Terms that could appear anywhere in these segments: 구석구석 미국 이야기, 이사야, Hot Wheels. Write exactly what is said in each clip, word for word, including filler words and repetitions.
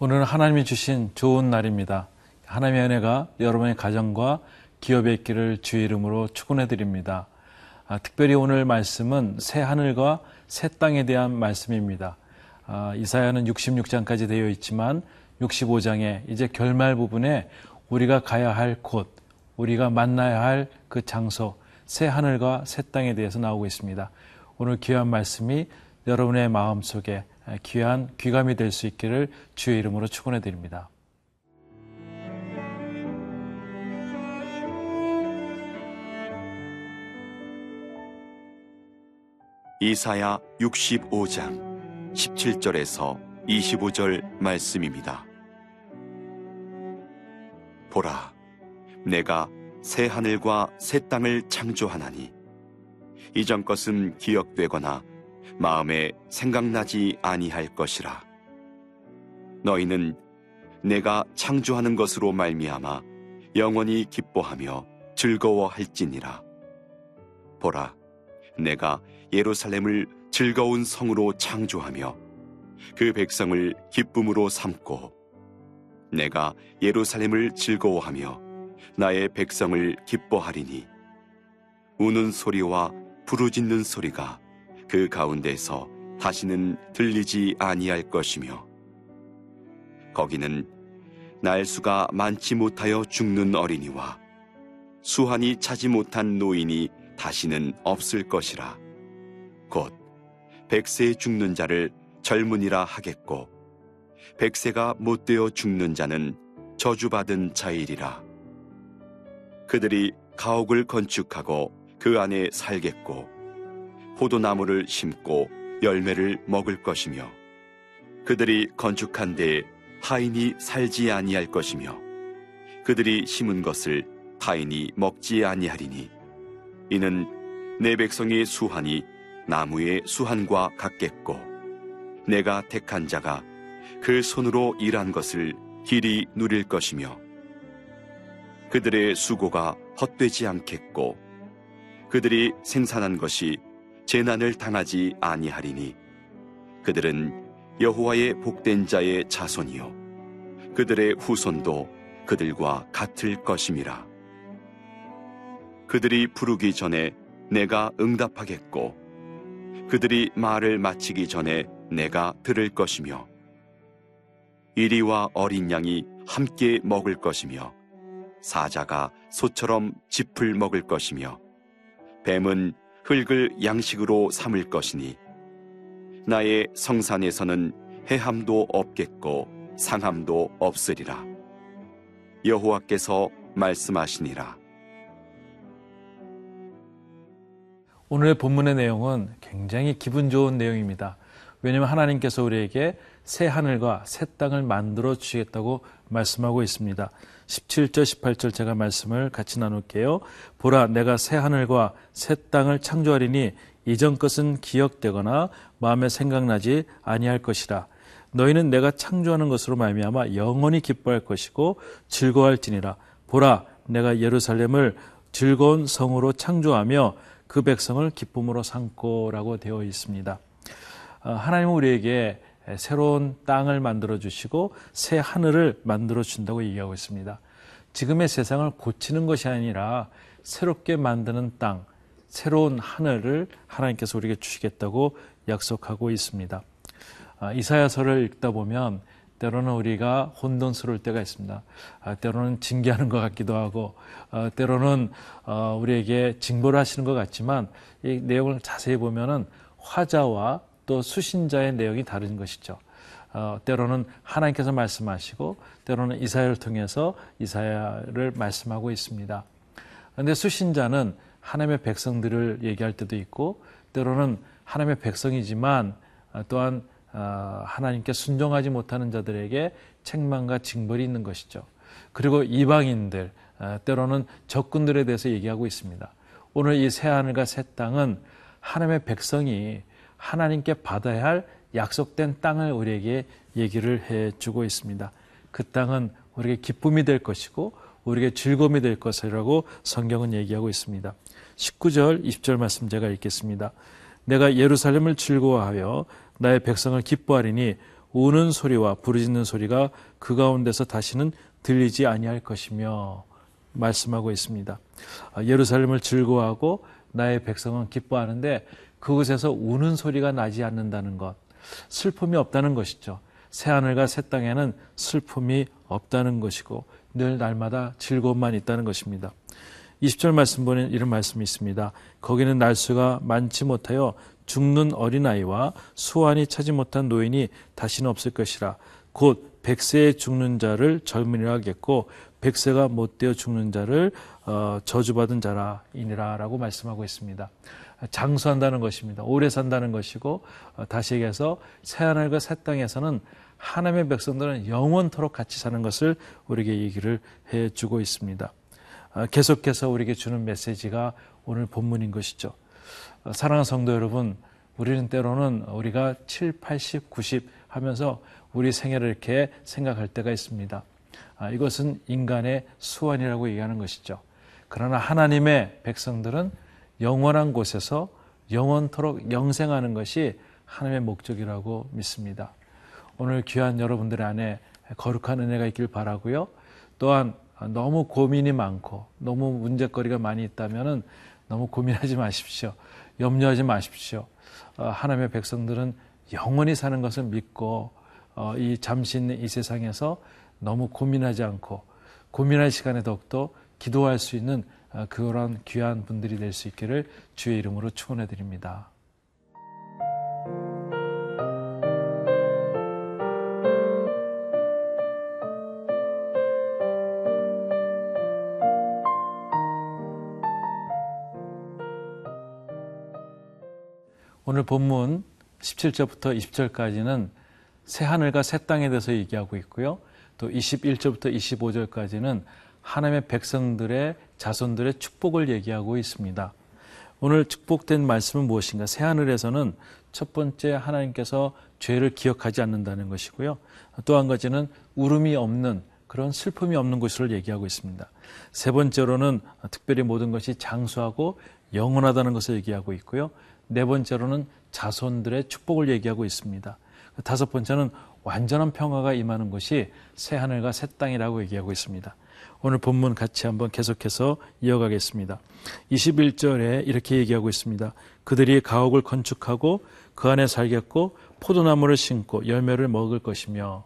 오늘은 하나님이 주신 좋은 날입니다. 하나님의 은혜가 여러분의 가정과 기업에 있기를 주의 이름으로 축원해드립니다. 아, 특별히 오늘 말씀은 새 하늘과 새 땅에 대한 말씀입니다. 아, 이사야는 육십육 장까지 되어 있지만 육십오 장에 이제 결말 부분에 우리가 가야 할 곳, 우리가 만나야 할 그 장소, 새 하늘과 새 땅에 대해서 나오고 있습니다. 오늘 귀한 말씀이 여러분의 마음속에 귀한 귀감이 될 수 있기를 주의 이름으로 축원해 드립니다. 이사야 육십오 장 십칠 절에서 이십오 절 말씀입니다. 보라, 내가 새 하늘과 새 땅을 창조하나니 이전 것은 기억되거나 마음에 생각나지 아니할 것이라. 너희는 내가 창조하는 것으로 말미암아 영원히 기뻐하며 즐거워할지니라. 보라, 내가 예루살렘을 즐거운 성으로 창조하며 그 백성을 기쁨으로 삼고, 내가 예루살렘을 즐거워하며 나의 백성을 기뻐하리니 우는 소리와 부르짖는 소리가 그 가운데서 다시는 들리지 아니할 것이며, 거기는 날수가 많지 못하여 죽는 어린이와 수환이 차지 못한 노인이 다시는 없을 것이라. 곧 백세에 죽는 자를 젊은이라 하겠고 백세가 못되어 죽는 자는 저주받은 자이리라. 그들이 가옥을 건축하고 그 안에 살겠고 포도나무를 심고 열매를 먹을 것이며, 그들이 건축한 데에 타인이 살지 아니할 것이며 그들이 심은 것을 타인이 먹지 아니하리니, 이는 내 백성의 수환이 나무의 수환과 같겠고 내가 택한 자가 그 손으로 일한 것을 길이 누릴 것이며, 그들의 수고가 헛되지 않겠고 그들이 생산한 것이 재난을 당하지 아니하리니, 그들은 여호와의 복된 자의 자손이요 그들의 후손도 그들과 같을 것임이라. 그들이 부르기 전에 내가 응답하겠고 그들이 말을 마치기 전에 내가 들을 것이며, 이리와 어린 양이 함께 먹을 것이며 사자가 소처럼 짚을 먹을 것이며 뱀은 흙을 양식으로 삼을 것이니, 나의 성산에서는 해함도 없겠고 상함도 없으리라. 여호와께서 말씀하시니라. 오늘의 본문의 내용은 굉장히 기분 좋은 내용입니다. 왜냐하면 하나님께서 우리에게 새 하늘과 새 땅을 만들어 주시겠다고 말씀하고 있습니다. 십칠 절, 십팔 절 제가 말씀을 같이 나눌게요. 보라, 내가 새 하늘과 새 땅을 창조하리니 이전 것은 기억되거나 마음에 생각나지 아니할 것이라. 너희는 내가 창조하는 것으로 말미암아 영원히 기뻐할 것이고 즐거워할지니라. 보라, 내가 예루살렘을 즐거운 성으로 창조하며 그 백성을 기쁨으로 삼고라고 되어 있습니다. 하나님은 우리에게 새로운 땅을 만들어주시고 새 하늘을 만들어준다고 얘기하고 있습니다. 지금의 세상을 고치는 것이 아니라 새롭게 만드는 땅, 새로운 하늘을 하나님께서 우리에게 주시겠다고 약속하고 있습니다. 이사야서를 읽다 보면 때로는 우리가 혼돈스러울 때가 있습니다. 때로는 징계하는 것 같기도 하고 때로는 우리에게 징벌을 하시는 것 같지만, 이 내용을 자세히 보면은 화자와 또 수신자의 내용이 다른 것이죠. 어, 때로는 하나님께서 말씀하시고 때로는 이사야를 통해서 이사야를 말씀하고 있습니다. 그런데 수신자는 하나님의 백성들을 얘기할 때도 있고 때로는 하나님의 백성이지만 또한 어, 하나님께 순종하지 못하는 자들에게 책망과 징벌이 있는 것이죠. 그리고 이방인들, 어, 때로는 적군들에 대해서 얘기하고 있습니다. 오늘 이 새 하늘과 새 땅은 하나님의 백성이 하나님께 받아야 할 약속된 땅을 우리에게 얘기를 해주고 있습니다. 그 땅은 우리에게 기쁨이 될 것이고 우리에게 즐거움이 될 것이라고 성경은 얘기하고 있습니다. 십구 절, 이십 절 말씀 제가 읽겠습니다. 내가 예루살렘을 즐거워하여 나의 백성을 기뻐하리니 우는 소리와 부르짖는 소리가 그 가운데서 다시는 들리지 아니할 것이며 말씀하고 있습니다. 예루살렘을 즐거워하고 나의 백성은 기뻐하는데 그곳에서 우는 소리가 나지 않는다는 것, 슬픔이 없다는 것이죠. 새하늘과 새 땅에는 슬픔이 없다는 것이고 늘 날마다 즐거움만 있다는 것입니다. 이십 절 말씀 보면 이런 말씀이 있습니다. 거기는 날수가 많지 못하여 죽는 어린아이와 수완이 차지 못한 노인이 다시는 없을 것이라. 곧 백세에 죽는 자를 젊은이라 하겠고 백세가 못되어 죽는 자를 어, 저주받은 자라 이니라 라고 말씀하고 있습니다. 장수한다는 것입니다. 오래 산다는 것이고 어, 다시 얘기해서 새하늘과 새 땅에서는 하나님의 백성들은 영원토록 같이 사는 것을 우리에게 얘기를 해주고 있습니다. 어, 계속해서 우리에게 주는 메시지가 오늘 본문인 것이죠. 어, 사랑하는 성도 여러분, 우리는 때로는 우리가 칠, 팔십, 구십 하면서 우리 생애를 이렇게 생각할 때가 있습니다. 아, 이것은 인간의 수완이라고 얘기하는 것이죠. 그러나 하나님의 백성들은 영원한 곳에서 영원토록 영생하는 것이 하나님의 목적이라고 믿습니다. 오늘 귀한 여러분들 안에 거룩한 은혜가 있길 바라고요. 또한 너무 고민이 많고 너무 문제거리가 많이 있다면 너무 고민하지 마십시오. 염려하지 마십시오. 아, 하나님의 백성들은 영원히 사는 것을 믿고 어, 이 잠시 있는 이 세상에서 너무 고민하지 않고 고민할 시간에 더욱더 기도할 수 있는 그런 귀한 분들이 될 수 있기를 주의 이름으로 축원해 드립니다. 오늘 본문 십칠 절부터 이십 절까지는 새하늘과 새 땅에 대해서 얘기하고 있고요. 또 이십일 절부터 이십오 절까지는 하나님의 백성들의 자손들의 축복을 얘기하고 있습니다. 오늘 축복된 말씀은 무엇인가? 새하늘에서는 첫 번째 하나님께서 죄를 기억하지 않는다는 것이고요. 또 한 가지는 울음이 없는 그런 슬픔이 없는 곳을 얘기하고 있습니다. 세 번째로는 특별히 모든 것이 장수하고 영원하다는 것을 얘기하고 있고요. 네 번째로는 자손들의 축복을 얘기하고 있습니다. 다섯 번째는 완전한 평화가 임하는 곳이 새하늘과 새 땅이라고 얘기하고 있습니다. 오늘 본문 같이 한번 계속해서 이어가겠습니다. 이십일 절에 이렇게 얘기하고 있습니다. 그들이 가옥을 건축하고 그 안에 살겠고 포도나무를 심고 열매를 먹을 것이며,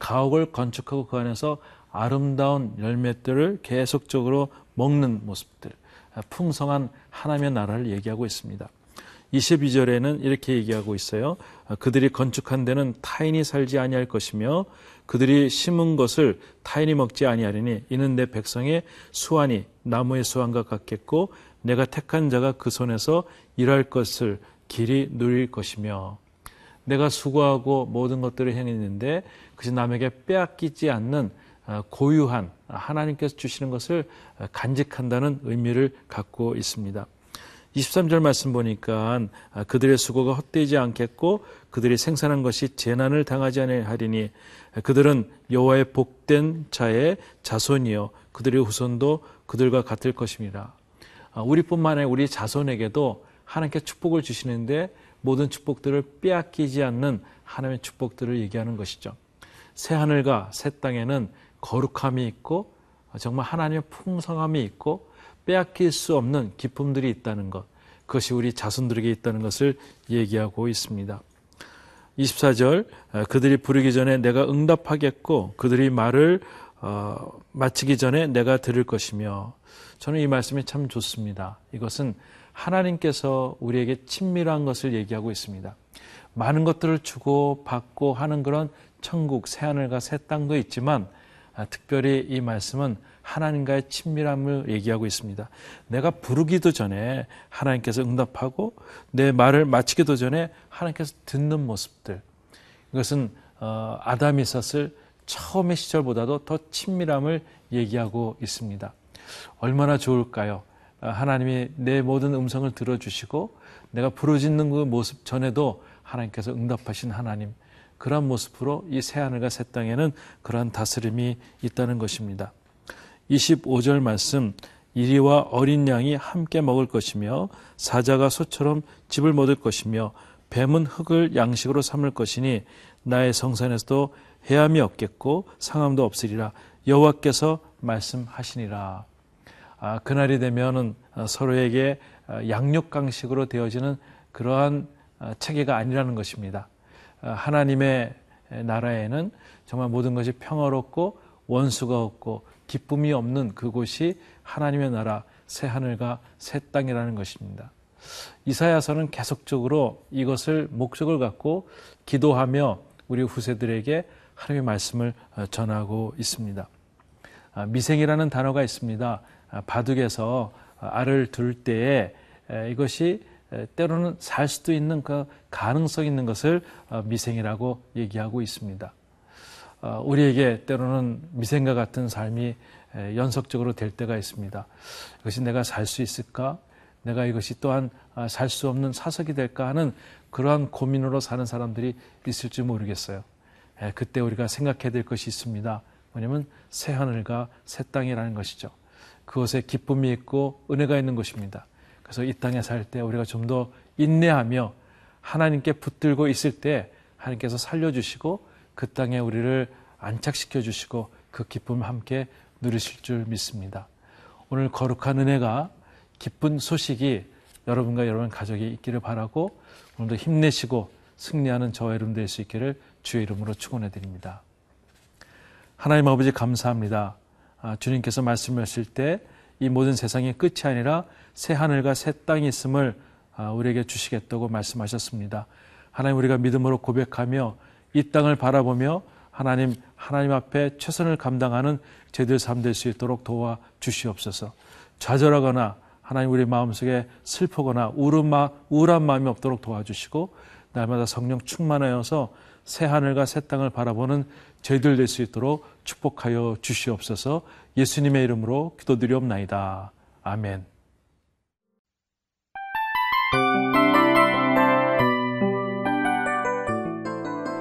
가옥을 건축하고 그 안에서 아름다운 열매들을 계속적으로 먹는 모습들, 풍성한 하나님의 나라를 얘기하고 있습니다. 이십이 절에는 이렇게 얘기하고 있어요. 그들이 건축한 데는 타인이 살지 아니할 것이며 그들이 심은 것을 타인이 먹지 아니하리니 이는 내 백성의 수완이 나무의 수완과 같겠고 내가 택한 자가 그 손에서 일할 것을 길이 누릴 것이며, 내가 수고하고 모든 것들을 행했는데 그것이 남에게 빼앗기지 않는 고유한 하나님께서 주시는 것을 간직한다는 의미를 갖고 있습니다. 이십삼 절 말씀 보니까 그들의 수고가 헛되지 않겠고 그들이 생산한 것이 재난을 당하지 아니하리니 그들은 여호와의 복된 자의 자손이요 그들의 후손도 그들과 같을 것입니다. 우리뿐만 아니라 우리 자손에게도 하나님께서 축복을 주시는데 모든 축복들을 빼앗기지 않는 하나님의 축복들을 얘기하는 것이죠. 새하늘과 새 땅에는 거룩함이 있고 정말 하나님의 풍성함이 있고 빼앗길 수 없는 기쁨들이 있다는 것, 그것이 우리 자손들에게 있다는 것을 얘기하고 있습니다. 이십사 절, 그들이 부르기 전에 내가 응답하겠고 그들이 말을 어, 마치기 전에 내가 들을 것이며. 저는 이 말씀이 참 좋습니다. 이것은 하나님께서 우리에게 친밀한 것을 얘기하고 있습니다. 많은 것들을 주고 받고 하는 그런 천국, 새하늘과 새 땅도 있지만 특별히 이 말씀은 하나님과의 친밀함을 얘기하고 있습니다. 내가 부르기도 전에 하나님께서 응답하고 내 말을 마치기도 전에 하나님께서 듣는 모습들, 이것은 아담이 있었을 처음의 시절보다도 더 친밀함을 얘기하고 있습니다. 얼마나 좋을까요? 하나님이 내 모든 음성을 들어주시고 내가 부르짖는 그 모습 전에도 하나님께서 응답하신 하나님, 그러한 모습으로 이 새하늘과 새 땅에는 그러한 다스림이 있다는 것입니다. 이십오 절 말씀, 이리와 어린 양이 함께 먹을 것이며 사자가 소처럼 집을 먹을 것이며 뱀은 흙을 양식으로 삼을 것이니 나의 성산에서도 해함이 없겠고 상함도 없으리라 여호와께서 말씀하시니라. 아, 그날이 되면은 서로에게 양육강식으로 되어지는 그러한 체계가 아니라는 것입니다. 하나님의 나라에는 정말 모든 것이 평화롭고 원수가 없고 기쁨이 없는 그곳이 하나님의 나라, 새 하늘과 새 땅이라는 것입니다. 이사야서는 계속적으로 이것을 목적을 갖고 기도하며 우리 후세들에게 하나님의 말씀을 전하고 있습니다. 미생이라는 단어가 있습니다. 바둑에서 알을 둘 때에 이것이 때로는 살 수도 있는 그 가능성 있는 것을 미생이라고 얘기하고 있습니다. 우리에게 때로는 미생과 같은 삶이 연속적으로 될 때가 있습니다. 이것이 내가 살 수 있을까? 내가 이것이 또한 살 수 없는 사석이 될까 하는 그러한 고민으로 사는 사람들이 있을지 모르겠어요. 그때 우리가 생각해야 될 것이 있습니다. 뭐냐면 새 하늘과 새 땅이라는 것이죠. 그것에 기쁨이 있고 은혜가 있는 곳입니다. 그래서 이 땅에 살 때 우리가 좀 더 인내하며 하나님께 붙들고 있을 때 하나님께서 살려주시고 그 땅에 우리를 안착시켜 주시고 그 기쁨을 함께 누리실 줄 믿습니다. 오늘 거룩한 은혜가 기쁜 소식이 여러분과 여러분 가족이 있기를 바라고 오늘도 힘내시고 승리하는 저와 여러분 될 수 있기를 주의 이름으로 축원해 드립니다. 하나님 아버지 감사합니다. 아, 주님께서 말씀하실 때 이 모든 세상의 끝이 아니라 새 하늘과 새 땅이 있음을 아, 우리에게 주시겠다고 말씀하셨습니다. 하나님 우리가 믿음으로 고백하며 이 땅을 바라보며 하나님 하나님 앞에 최선을 감당하는 저희들 삶 될 수 있도록 도와 주시옵소서. 좌절하거나 하나님 우리 마음속에 슬프거나 우울한 마음이 없도록 도와주시고 날마다 성령 충만하여서 새 하늘과 새 땅을 바라보는 저희들 될 수 있도록 축복하여 주시옵소서. 예수님의 이름으로 기도드리옵나이다. 아멘.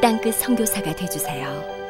땅끝 선교사가 되어주세요.